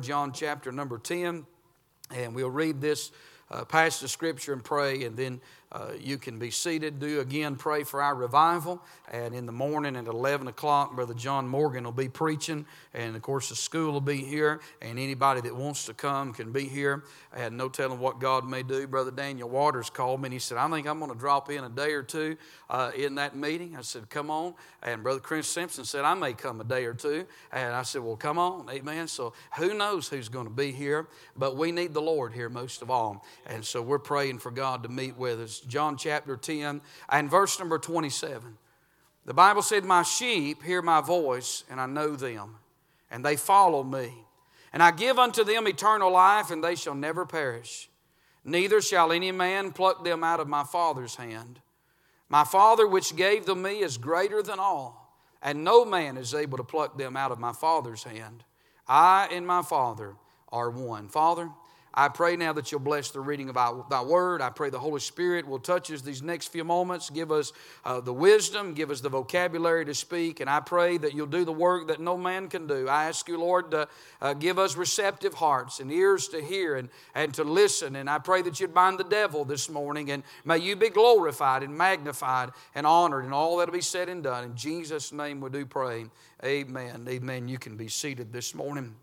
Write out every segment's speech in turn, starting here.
John chapter number 10, and we'll read this passage of Scripture and pray, and then you can be seated. Do again pray for our revival, and in the morning at 11 o'clock, Brother John Morgan will be preaching, and of course the school will be here, and anybody that wants to come can be here. I had no telling what God may do. Brother Daniel Waters called me, and he said, I think I'm going to drop in a day or two in that meeting. I said, come on. And Brother Chris Simpson said, I may come a day or two. And I said, well, come on, amen. So who knows who's going to be here, but we need the Lord here most of all. And so we're praying for God to meet with us. John chapter 10 and verse number 27. The Bible said, my sheep hear my voice, and I know them, and they follow me. And I give unto them eternal life, and they shall never perish. Neither shall any man pluck them out of my Father's hand. My Father which gave them me is greater than all, and no man is able to pluck them out of my Father's hand. I and my Father are one. Father, I pray now that you'll bless the reading of thy word. I pray the Holy Spirit will touch us these next few moments. Give us the wisdom. Give us the vocabulary to speak. And I pray that you'll do the work that no man can do. I ask you, Lord, to give us receptive hearts and ears to hear and to listen. And I pray that you'd bind the devil this morning. And may you be glorified and magnified and honored in all that'll be said and done. In Jesus' name we do pray. Amen. Amen. You can be seated this morning.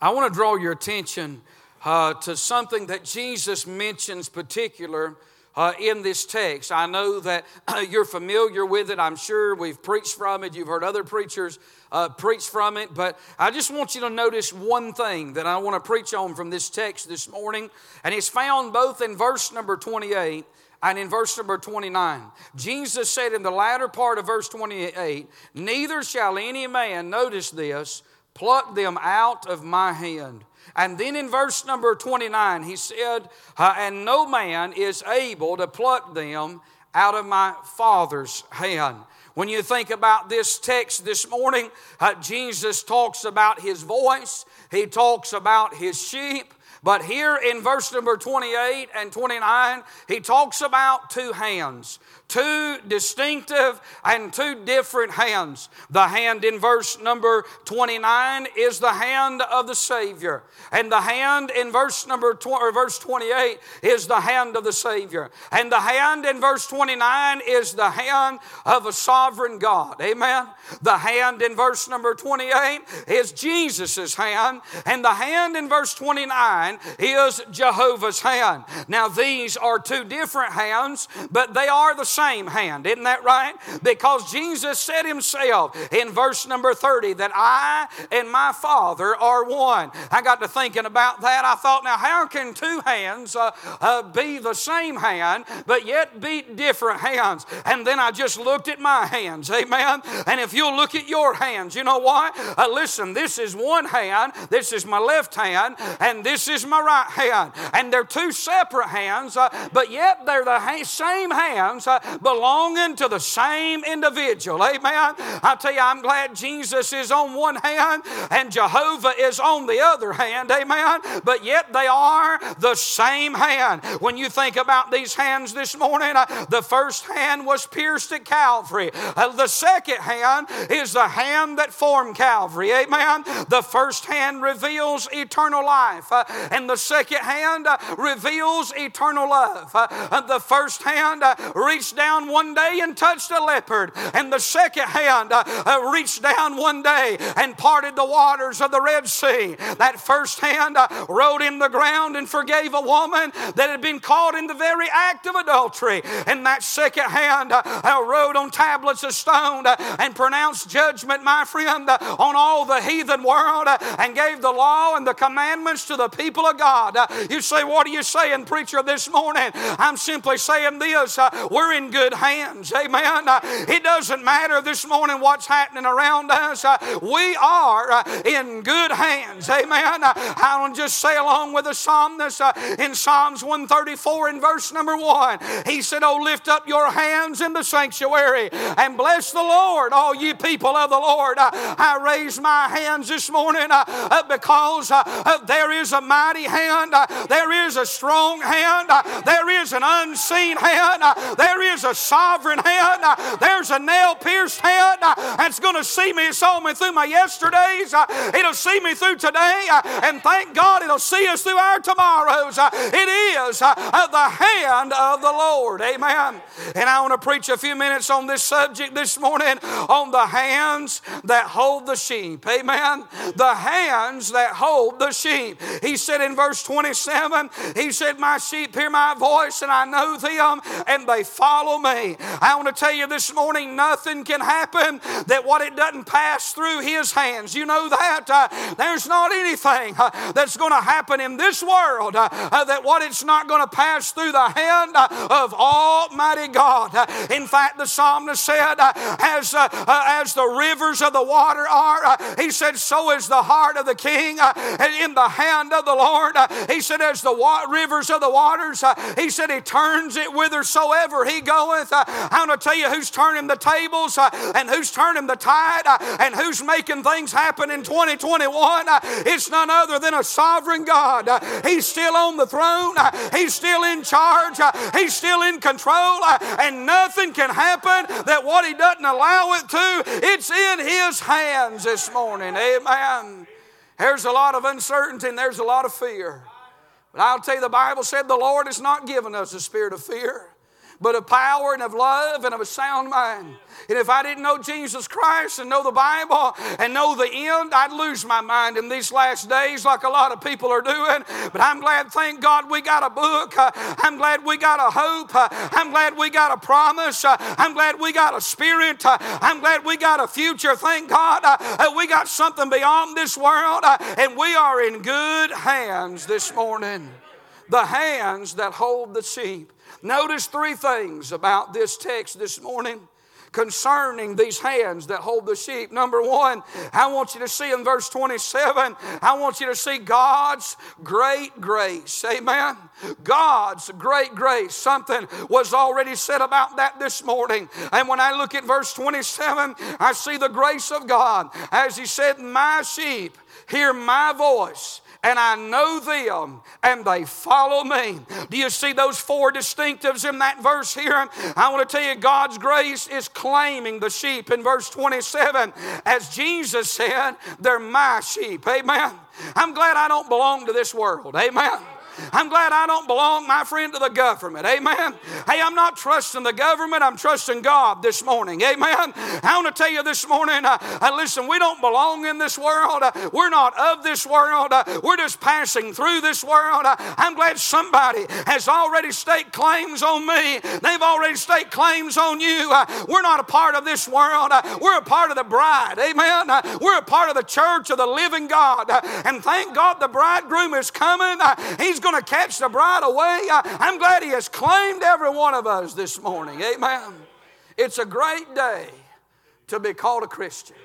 I want to draw your attention to something that Jesus mentions particular in this text. I know that you're familiar with it. I'm sure we've preached from it. You've heard other preachers preach from it. But I just want you to notice one thing that I want to preach on from this text this morning. And it's found both in verse number 28 and in verse number 29. Jesus said in the latter part of verse 28, neither shall any man, notice this, pluck them out of my hand. And then in verse number 29, he said, and no man is able to pluck them out of my Father's hand. When you think about this text this morning, Jesus talks about his voice. He talks about his sheep. But here in verse number 28 and 29, he talks about two hands. Two distinctive and two different hands. The hand in verse number 29 is the hand of the Savior. And the hand in verse 28 is the hand of the Savior. And the hand in verse 29 is the hand of a sovereign God. Amen. The hand in verse number 28 is Jesus' hand. And the hand in verse 29 is Jehovah's hand. Now these are two different hands, but they are the same hand. Isn't that right? Because Jesus said himself in verse number 30 that I and my Father are one. I got to thinking about that. I thought, now how can two hands be the same hand but yet be different hands? And then I just looked at my hands. Amen. And if you'll look at your hands, you know what? Listen, this is one hand. This is my left hand. And this is my right hand. And they're two separate hands but yet they're the same hands belonging to the same individual. Amen. I tell you, I'm glad Jesus is on one hand and Jehovah is on the other hand. Amen. But yet they are the same hand. When you think about these hands this morning, the first hand was pierced at Calvary. The second hand is the hand that formed Calvary. Amen. The first hand reveals eternal life. And the second hand reveals eternal love. The first hand reached down one day and touched a leopard. And the second hand reached down one day and parted the waters of the Red Sea. That first hand rode in the ground and forgave a woman that had been caught in the very act of adultery. And that second hand rode on tablets of stone and pronounced judgment, my friend, on all the heathen world and gave the law and the commandments to the people of God. You say, what are you saying, preacher, this morning? I'm simply saying this. We're in good hands. Amen. It doesn't matter this morning what's happening around us. We are in good hands. Amen. I want to just say along with the psalmist in Psalms 134 in verse number 1. He said, oh, lift up your hands in the sanctuary and bless the Lord, all ye people of the Lord. I raise my hands this morning because there is a mighty hand. There is a strong hand. There is an unseen hand. There is a sovereign hand. There's a nail-pierced hand that's going to see me. It saw me through my yesterdays. It'll see me through today. And thank God it'll see us through our tomorrows. It is the hand of the Lord. Amen. And I want to preach a few minutes on this subject this morning, on the hands that hold the sheep. Amen. The hands that hold the sheep. He said in verse 27, he said, my sheep hear my voice and I know them and they follow me. I want to tell you this morning, nothing can happen that what it doesn't pass through his hands. You know that? There's not anything that's going to happen in this world that what it's not going to pass through the hand of Almighty God. In fact, the psalmist said, as the rivers of the water are, he said, so is the heart of the king in the hand of the Lord. He said, as the rivers of the waters, he said, he turns it whithersoever he goeth. I want to tell you who's turning the tables and who's turning the tide and who's making things happen in 2021. It's none other than a sovereign God. He's still on the throne. He's still in charge. He's still in control. And nothing can happen that what he doesn't allow it to. It's in his hands this morning. Amen. There's a lot of uncertainty and there's a lot of fear. But I'll tell you, the Bible said the Lord has not given us a spirit of fear, but of power and of love and of a sound mind. And if I didn't know Jesus Christ and know the Bible and know the end, I'd lose my mind in these last days like a lot of people are doing. But I'm glad, thank God, we got a book. I'm glad we got a hope. I'm glad we got a promise. I'm glad we got a spirit. I'm glad we got a future. Thank God we got something beyond this world. And we are in good hands this morning. The hands that hold the sheep. Notice three things about this text this morning concerning these hands that hold the sheep. Number one, I want you to see in verse 27, I want you to see God's great grace. Amen. God's great grace. Something was already said about that this morning. And when I look at verse 27, I see the grace of God. As he said, my sheep hear my voice, and I know them, and they follow me. Do you see those four distinctives in that verse here? I want to tell you, God's grace is claiming the sheep in verse 27. As Jesus said, they're my sheep. Amen. I'm glad I don't belong to this world. Amen. I'm glad I don't belong, my friend, to the government. Amen. Hey, I'm not trusting the government. I'm trusting God this morning. Amen. I want to tell you this morning, listen, we don't belong in this world. We're not of this world. We're just passing through this world. I'm glad somebody has already staked claims on me. They've already staked claims on you. We're not a part of this world. We're a part of the bride. Amen. We're a part of the church of the living God. And thank God the bridegroom is coming. He's going to catch the bride away. I'm glad he has claimed every one of us this morning. Amen. It's a great day to be called a Christian.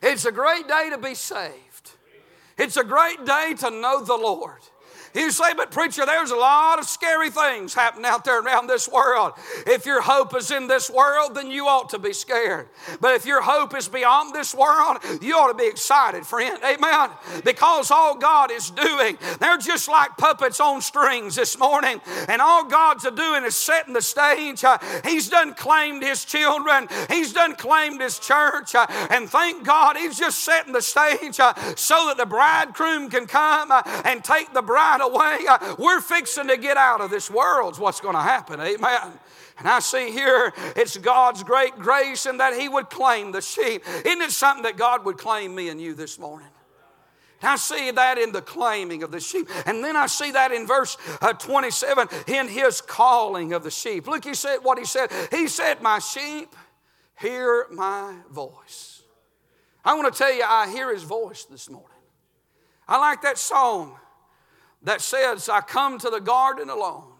It's a great day to be saved. It's a great day to know the Lord. You say, but preacher, there's a lot of scary things happening out there around this world. If your hope is in this world, then you ought to be scared. But if your hope is beyond this world, you ought to be excited, friend. Amen. Because all God is doing, they're just like puppets on strings this morning. And all God's doing is setting the stage. He's done claimed his children. He's done claimed his church. And thank God he's just setting the stage so that the bridegroom can come and take the bride away. We're fixing to get out of this world's what's going to happen. Amen. And I see here it's God's great grace and that he would claim the sheep. Isn't it something that God would claim me and you this morning? And I see that in the claiming of the sheep. And then I see that in verse 27 in his calling of the sheep. Look, he said what he said. He said, my sheep hear my voice. I want to tell you, I hear his voice this morning. I like that song that says, I come to the garden alone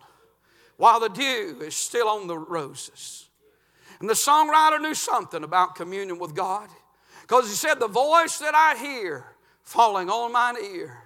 while the dew is still on the roses. And the songwriter knew something about communion with God, because he said, the voice that I hear falling on mine ear,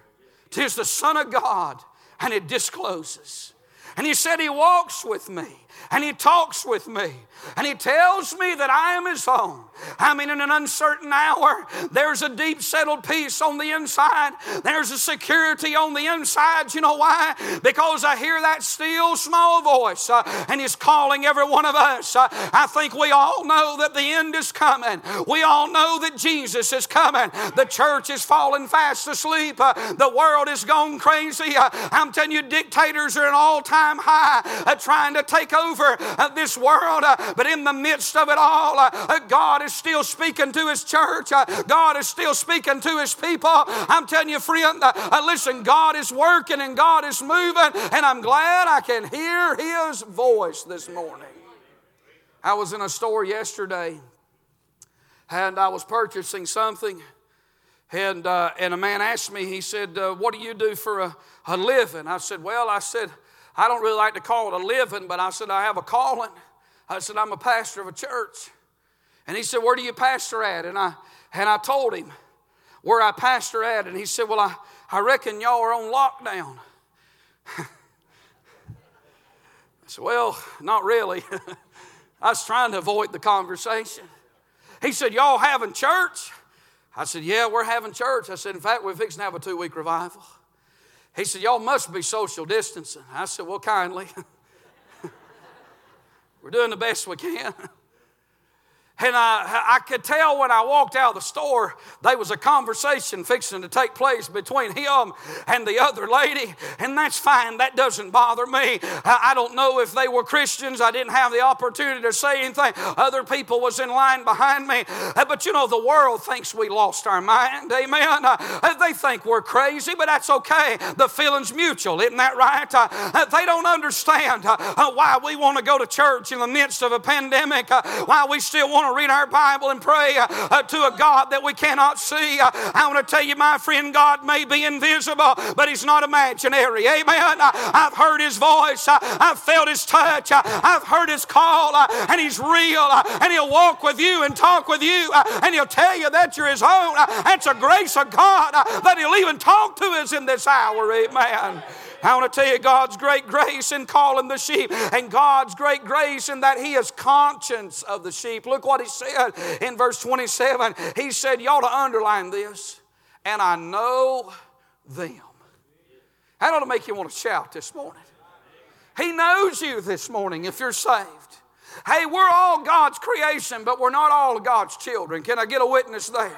'tis the Son of God, and it discloses. And he said he walks with me, and he talks with me, and he tells me that I am his own. I mean, in an uncertain hour, there's a deep settled peace on the inside. There's a security on the inside. You know why? Because I hear that still small voice, and he's calling every one of us. I think we all know that the end is coming. We all know that Jesus is coming. The church is falling fast asleep. The world is gone crazy. I'm telling you, dictators are an all-time high, trying to take over this world. But in the midst of it all, God is still speaking to his church. God is still speaking to his people. I'm telling you, friend, listen, God is working and God is moving, and I'm glad I can hear his voice this morning. I was in a store yesterday, and I was purchasing something, and a man asked me, he said, what do you do for a living? I said, well, I don't really like to call it a living, but I said, I have a calling. I said, I'm a pastor of a church. And he said, where do you pastor at? And I told him where I pastor at. And he said, well, I reckon y'all are on lockdown. I said, well, not really. I was trying to avoid the conversation. He said, y'all having church? I said, yeah, we're having church. I said, in fact, we're fixing to have a 2-week revival. He said, y'all must be social distancing. I said, well, kindly. We're doing the best we can. And I could tell when I walked out of the store, there was a conversation fixing to take place between him and the other lady. And that's fine. That doesn't bother me. I don't know if they were Christians. I didn't have the opportunity to say anything. Other people was in line behind me. But you know, the world thinks we lost our mind. Amen. They think we're crazy, but that's okay. The feeling's mutual. Isn't that right? They don't understand why we want to go to church in the midst of a pandemic, why we still want to read our Bible and pray to a God that we cannot see. I want to tell you, my friend, God may be invisible, but he's not imaginary. Amen. I've heard his voice. I've felt his touch. I've heard his call, and he's real, and he'll walk with you and talk with you, and he'll tell you that you're his own. That's a grace of God that he'll even talk to us in this hour. Amen. I want to tell you, God's great grace in calling the sheep, and God's great grace in that he is conscious of the sheep. Look what he said in verse 27. He said, you ought to underline this, and I know them. That ought to make you want to shout this morning. He knows you this morning if you're saved. Hey, we're all God's creation, but we're not all God's children. Can I get a witness there?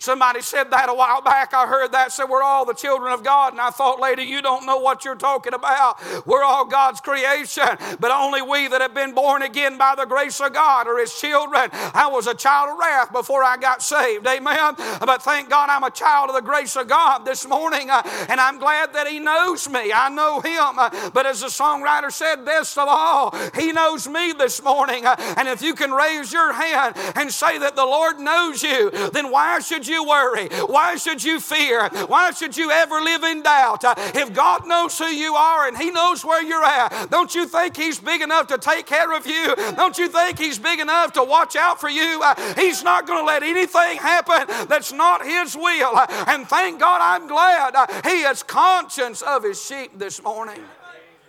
Somebody said that a while back. I heard that. Said, we're all the children of God. And I thought, lady, you don't know what you're talking about. We're all God's creation. But only we that have been born again by the grace of God are his children. I was a child of wrath before I got saved. Amen. But thank God I'm a child of the grace of God this morning. And I'm glad that he knows me. I know him. But as the songwriter said, best of all, he knows me this morning. And if you can raise your hand and say that the Lord knows you, then why should you worry? Why should you fear? Why should you ever live in doubt? If God knows who you are and he knows where you're at, don't you think he's big enough to take care of you? Don't you think he's big enough to watch out for you? He's not going to let anything happen that's not his will. And thank God, I'm glad he is conscious of his sheep this morning.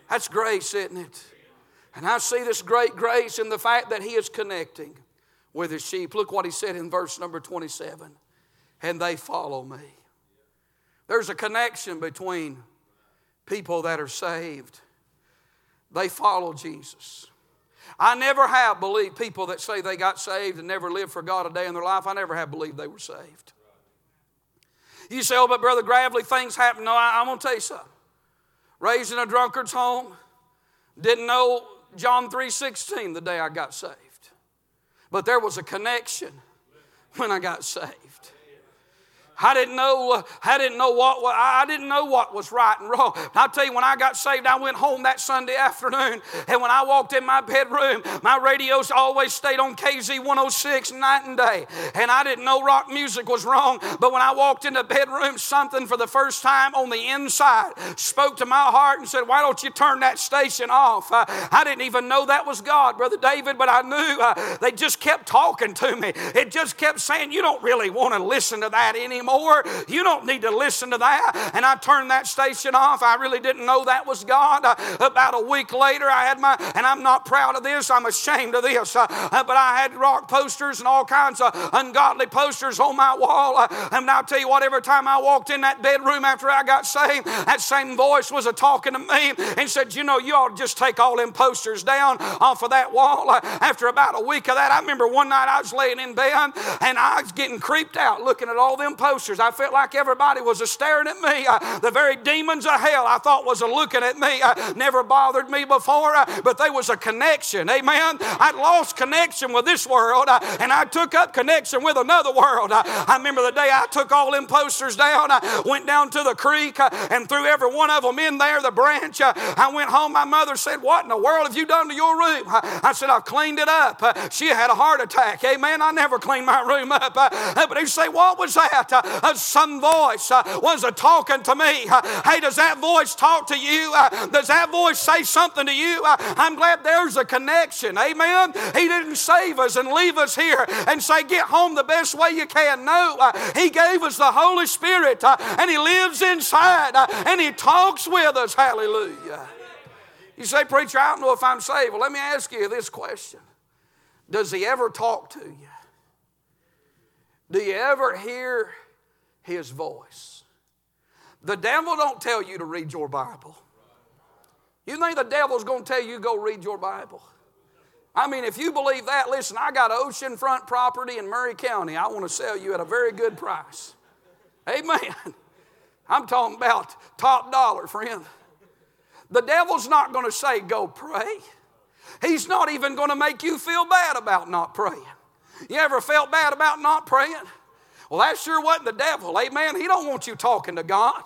That's grace, isn't it? And I see this great grace in the fact that he is connecting with his sheep. Look what he said in verse number 27. And they follow me. There's a connection between people that are saved. They follow Jesus. I never have believed people that say they got saved and never lived for God a day in their life. I never have believed they were saved. You say, oh, but Brother Gravely, things happen. No, I'm going to tell you something. Raised in a drunkard's home. Didn't know John 3:16 the day I got saved. But there was a connection when I got saved. I didn't know what was right and wrong. I'll tell you, when I got saved, I went home that Sunday afternoon, and when I walked in my bedroom, my radios always stayed on KZ 106 night and day, and I didn't know rock music was wrong, but when I walked in the bedroom, something for the first time on the inside spoke to my heart and said, why don't you turn that station off? I didn't even know that was God, Brother David, but I knew. They just kept talking to me. It just kept saying, you don't really want to listen to that anymore. anymore. You don't need to listen to that. And I turned that station off. I really didn't know that was God. About a week later, I had my, and I'm not proud of this, I'm ashamed of this, but I had rock posters and all kinds of ungodly posters on my wall. And I'll tell you what, every time I walked in that bedroom after I got saved, that same voice was talking to me and said, you know, you ought to just take all them posters down off of that wall. After about a week of that, I remember one night I was laying in bed and I was getting creeped out looking at all them posters. I felt like everybody was staring at me. The very demons of hell I thought was looking at me. Never bothered me before, but there was a connection. Amen. I lost connection with this world and I took up connection with another world. I remember the day I took all them posters down. I went down to the creek and threw every one of them in there, the branch. I went home. My mother said, what in the world have you done to your room? I said, I've cleaned it up. She had a heart attack. Amen. I never cleaned my room up. But he said, what was that? Some voice was talking to me. Hey, does that voice talk to you? Does that voice say something to you? I'm glad there's a connection. Amen. He didn't save us and leave us here and say, get home the best way you can. No. He gave us the Holy Spirit and He lives inside and He talks with us. Hallelujah. You say, preacher, I don't know if I'm saved. Well, let me ask you this question. Does He ever talk to you? Do you ever hear His voice? The devil don't tell you to read your Bible. You think the devil's going to tell you go read your Bible? I mean, if you believe that, listen, I got oceanfront property in Murray County I want to sell you at a very good price. Amen. I'm talking about top dollar, friend. The devil's not going to say go pray. He's not even going to make you feel bad about not praying. You ever felt bad about not praying? Well, that sure wasn't the devil, amen. He don't want you talking to God.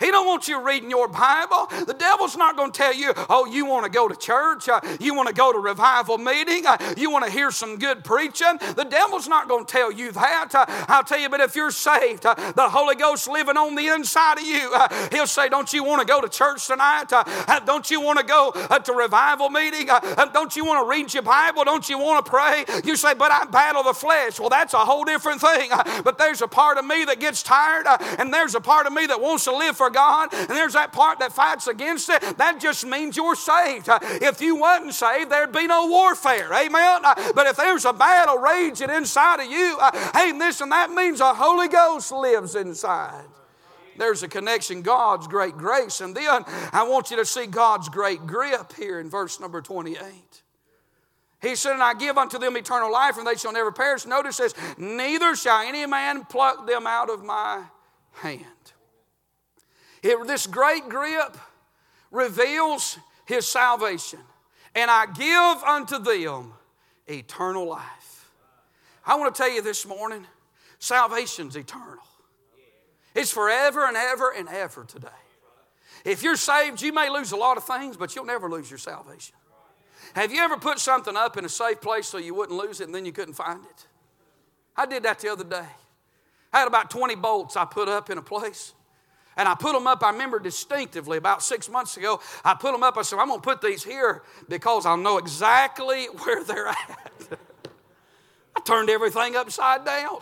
He don't want you reading your Bible. The devil's not going to tell you, oh, you want to go to church? You want to go to revival meeting? You want to hear some good preaching? The devil's not going to tell you that. I'll tell you, but if you're saved, the Holy Ghost living on the inside of you, He'll say, don't you want to go to church tonight? Don't you want to go to revival meeting? Don't you want to read your Bible? Don't you want to pray? You say, but I battle the flesh. Well, that's a whole different thing. But there's a part of me that gets tired, and there's a part of me that wants to live for God, and there's that part that fights against it. That just means you're saved. If you wasn't saved, there'd be no warfare. Amen. But if there's a battle raging inside of you, hey, listen, that means the Holy Ghost lives inside. There's a connection. God's great grace. And then I want you to see God's great grip here in verse number 28. He said, and I give unto them eternal life, and they shall never perish. Notice this, neither shall any man pluck them out of my hand. This great grip reveals His salvation. And I give unto them eternal life. I want to tell you this morning, salvation's eternal. It's forever and ever today. If you're saved, you may lose a lot of things, but you'll never lose your salvation. Have you ever put something up in a safe place so you wouldn't lose it and then you couldn't find it? I did that the other day. I had about 20 bolts I put up in a place. And I put them up, I remember distinctively, about 6 months ago, I put them up, I said, I'm going to put these here because I'll know exactly where they're at. I turned everything upside down.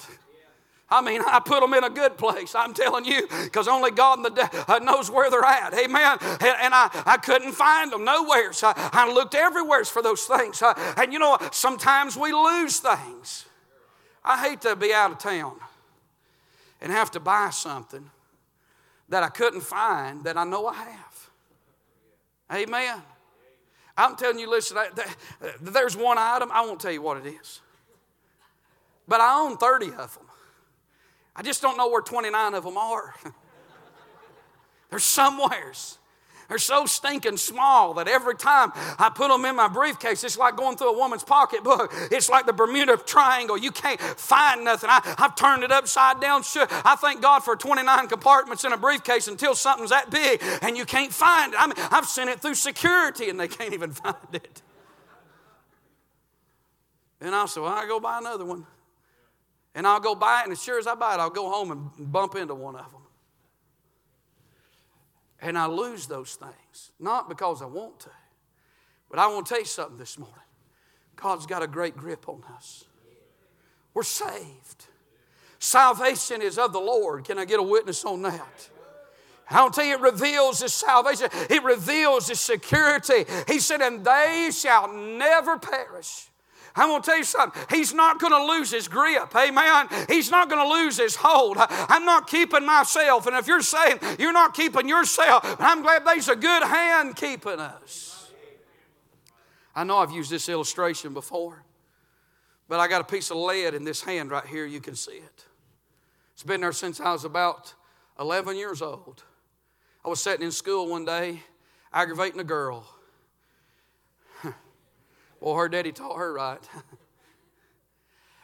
I mean, I put them in a good place, I'm telling you, because only God knows where they're at. Amen. And I couldn't find them nowhere. So I looked everywhere for those things. And you know, sometimes we lose things. I hate to be out of town and have to buy something that I couldn't find that I know I have. Amen. I'm telling you, listen, there's one item, I won't tell you what it is. But I own 30 of them. I just don't know where 29 of them are. They're somewheres. They're so stinking small that every time I put them in my briefcase, it's like going through a woman's pocketbook. It's like the Bermuda Triangle. You can't find nothing. I've turned it upside down. I thank God for 29 compartments in a briefcase until something's that big and you can't find it. I mean, I've sent it through security and they can't even find it. And I said, well, I'll go buy another one. And I'll go buy it, and as sure as I buy it, I'll go home and bump into one of them. And I lose those things, not because I want to. But I want to tell you something this morning. God's got a great grip on us. We're saved. Salvation is of the Lord. Can I get a witness on that? I'll tell you, it reveals His salvation. It reveals His security. He said, and they shall never perish. I'm going to tell you something. He's not going to lose His grip. Amen. He's not going to lose His hold. I'm not keeping myself. And if you're saying you're not keeping yourself, I'm glad there's a good hand keeping us. I know I've used this illustration before, but I got a piece of lead in this hand right here. You can see it. It's been there since I was about 11 years old. I was sitting in school one day, aggravating a girl. Well, her daddy taught her right.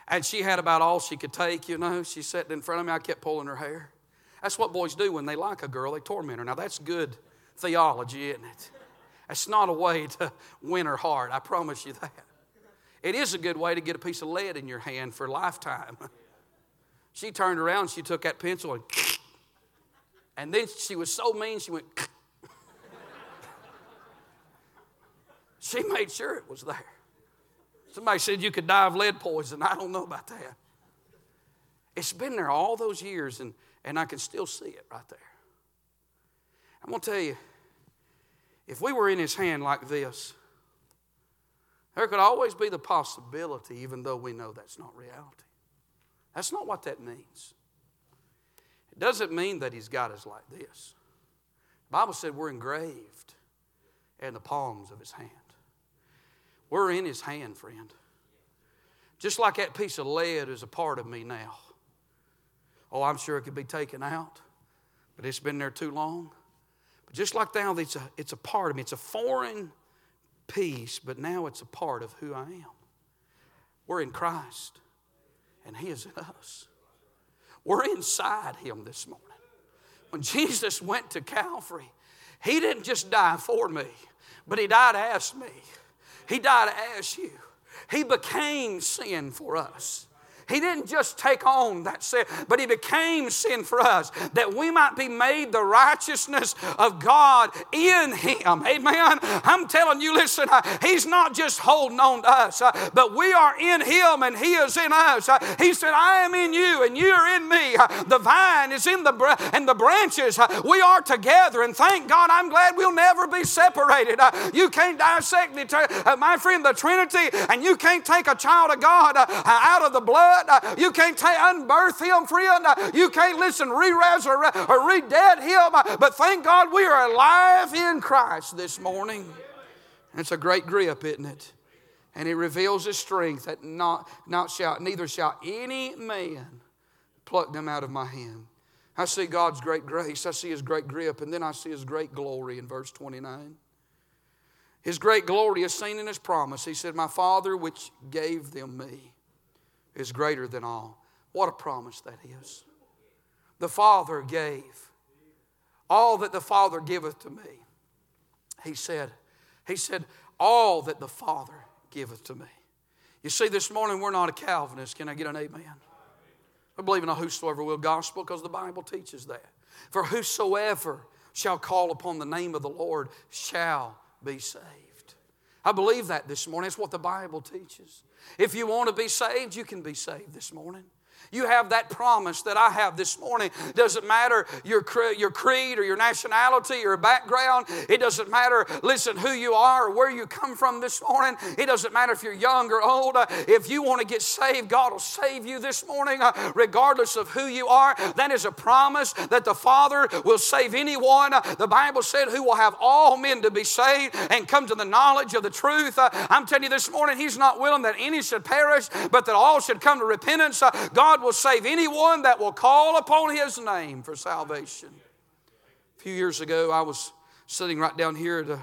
And she had about all she could take, you know. She sat in front of me. I kept pulling her hair. That's what boys do when they like a girl. They torment her. Now, that's good theology, isn't it? That's not a way to win her heart. I promise you that. It is a good way to get a piece of lead in your hand for a lifetime. She turned around. She took that pencil and then she was so mean, she went... She made sure it was there. Somebody said you could die of lead poison. I don't know about that. It's been there all those years, and I can still see it right there. I'm going to tell you, if we were in His hand like this, there could always be the possibility, even though we know that's not reality. That's not what that means. It doesn't mean that He's got us like this. The Bible said we're engraved in the palms of His hand. We're in His hand, friend. Just like that piece of lead is a part of me now. Oh, I'm sure it could be taken out, but it's been there too long. But just like now, it's a part of me. It's a foreign piece, but now it's a part of who I am. We're in Christ, and He is in us. We're inside Him this morning. When Jesus went to Calvary, He didn't just die for me, but He died as me. He died as you. He became sin for us. He didn't just take on that sin, but He became sin for us that we might be made the righteousness of God in Him. Amen. I'm telling you, listen, He's not just holding on to us, but we are in Him and He is in us. He said, I am in you and you are in me. The vine is in the branches. We are together, and thank God, I'm glad we'll never be separated. You can't dissect, my friend, the Trinity, and you can't take a child of God out of the blood. You can't unbirth Him, friend. You can't, listen, re-resurrect or re-dead Him. But thank God we are alive in Christ this morning. It's a great grip, isn't it? And it reveals His strength that neither shall any man pluck them out of my hand. I see God's great grace. I see His great grip. And then I see His great glory in verse 29. His great glory is seen in His promise. He said, my Father which gave them me is greater than all. What a promise that is. The Father gave. All that the Father giveth to me. He said, all that the Father giveth to me. You see, this morning we're not a Calvinist. Can I get an amen? We believe in a whosoever will gospel because the Bible teaches that. For whosoever shall call upon the name of the Lord shall be saved. I believe that this morning. It's what the Bible teaches. If you want to be saved, you can be saved this morning. You have that promise that I have this morning. Doesn't matter your creed or your nationality or background. It doesn't matter, listen, who you are or where you come from this morning. It doesn't matter if you're young or old. If you want to get saved, God will save you this morning, regardless of who you are. That is a promise that the Father will save anyone. The Bible said, who will have all men to be saved and come to the knowledge of the truth. I'm telling you this morning, He's not willing that any should perish, but that all should come to repentance. God will save anyone that will call upon His name for salvation. A few years ago, I was sitting right down here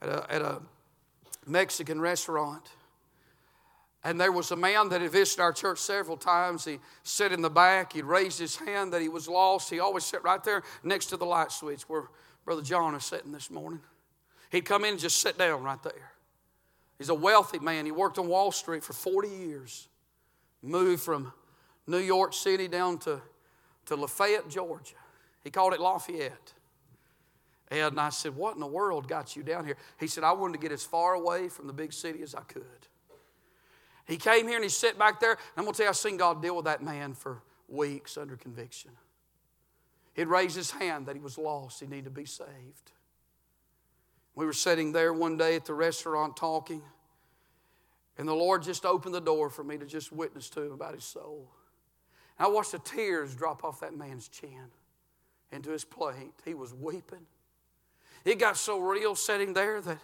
at a Mexican restaurant, and there was a man that had visited our church several times. He sat in the back. He raised his hand that he was lost. He always sat right there next to the light switch where Brother John is sitting this morning. He'd come in and just sit down right there. He's a wealthy man. He worked on Wall Street for 40 years. Moved from New York City down to Lafayette, Georgia. He called it Lafayette. And I said, what in the world got you down here? He said, I wanted to get as far away from the big city as I could. He came here and he sat back there. And I'm going to tell you, I've seen God deal with that man for weeks under conviction. He'd raised his hand that he was lost. He needed to be saved. We were sitting there one day at the restaurant talking, and the Lord just opened the door for me to just witness to him about his soul. And I watched the tears drop off that man's chin into his plate. He was weeping. It got so real sitting there that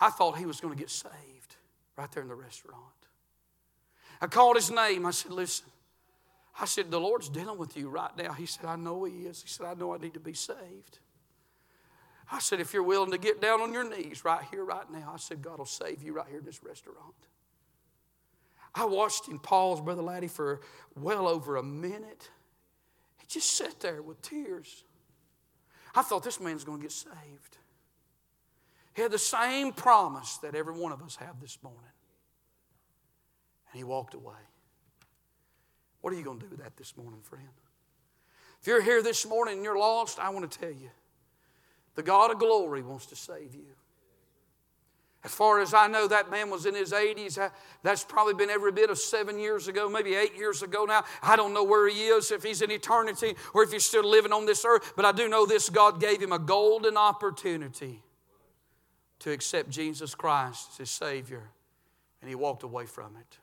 I thought he was going to get saved right there in the restaurant. I called his name. I said, listen. I said, the Lord's dealing with you right now. He said, I know he is. He said, I know I need to be saved. I said, if you're willing to get down on your knees right here, right now, I said, God will save you right here in this restaurant. I watched him pause, Brother Laddie, for well over a minute. He just sat there with tears. I thought this man's going to get saved. He had the same promise that every one of us have this morning. And he walked away. What are you going to do with that this morning, friend? If you're here this morning and you're lost, I want to tell you, the God of glory wants to save you. As far as I know, that man was in his 80s. That's probably been every bit of 7 years ago, maybe 8 years ago now. I don't know where he is, if he's in eternity or if he's still living on this earth. But I do know this, God gave him a golden opportunity to accept Jesus Christ as his Savior. And he walked away from it.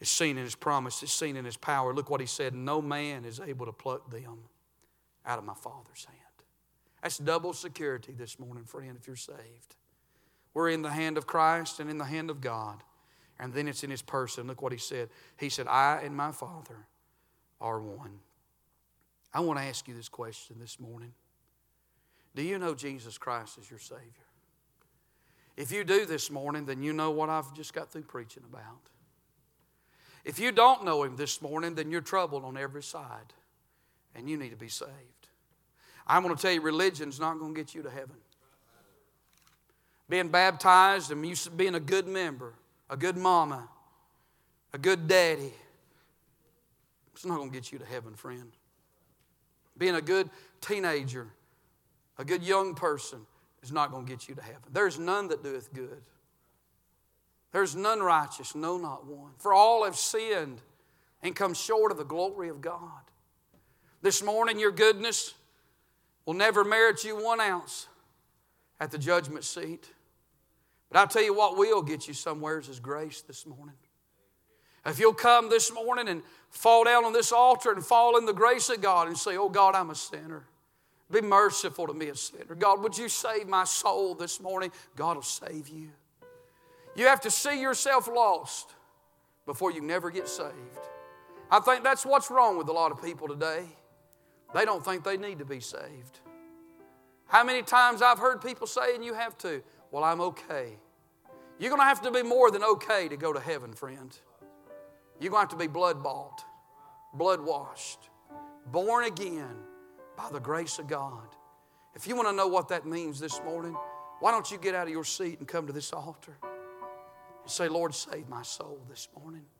It's seen in his promise. It's seen in his power. Look what he said. No man is able to pluck them out of my Father's hand. That's double security this morning, friend, if you're saved. We're in the hand of Christ and in the hand of God. And then it's in his person. Look what he said. He said, I and my Father are one. I want to ask you this question this morning. Do you know Jesus Christ as your Savior? If you do this morning, then you know what I've just got through preaching about. If you don't know him this morning, then you're troubled on every side and you need to be saved. I'm going to tell you, religion's not going to get you to heaven. Being baptized and being a good member, a good mama, a good daddy, it's not going to get you to heaven, friend. Being a good teenager, a good young person is not going to get you to heaven. There's none that doeth good. There's none righteous, no, not one. For all have sinned and come short of the glory of God. This morning, your goodness will never merit you 1 ounce at the judgment seat. But I'll tell you what will get you somewhere is his grace this morning. If you'll come this morning and fall down on this altar and fall in the grace of God and say, oh God, I'm a sinner. Be merciful to me, a sinner. God, would you save my soul this morning? God will save you. You have to see yourself lost before you never get saved. I think that's what's wrong with a lot of people today. They don't think they need to be saved. How many times I've heard people say, and you have too, well, I'm okay. You're going to have to be more than okay to go to heaven, friend. You're going to have to be blood-bought, blood-washed, born again by the grace of God. If you want to know what that means this morning, why don't you get out of your seat and come to this altar? Say, Lord, save my soul this morning.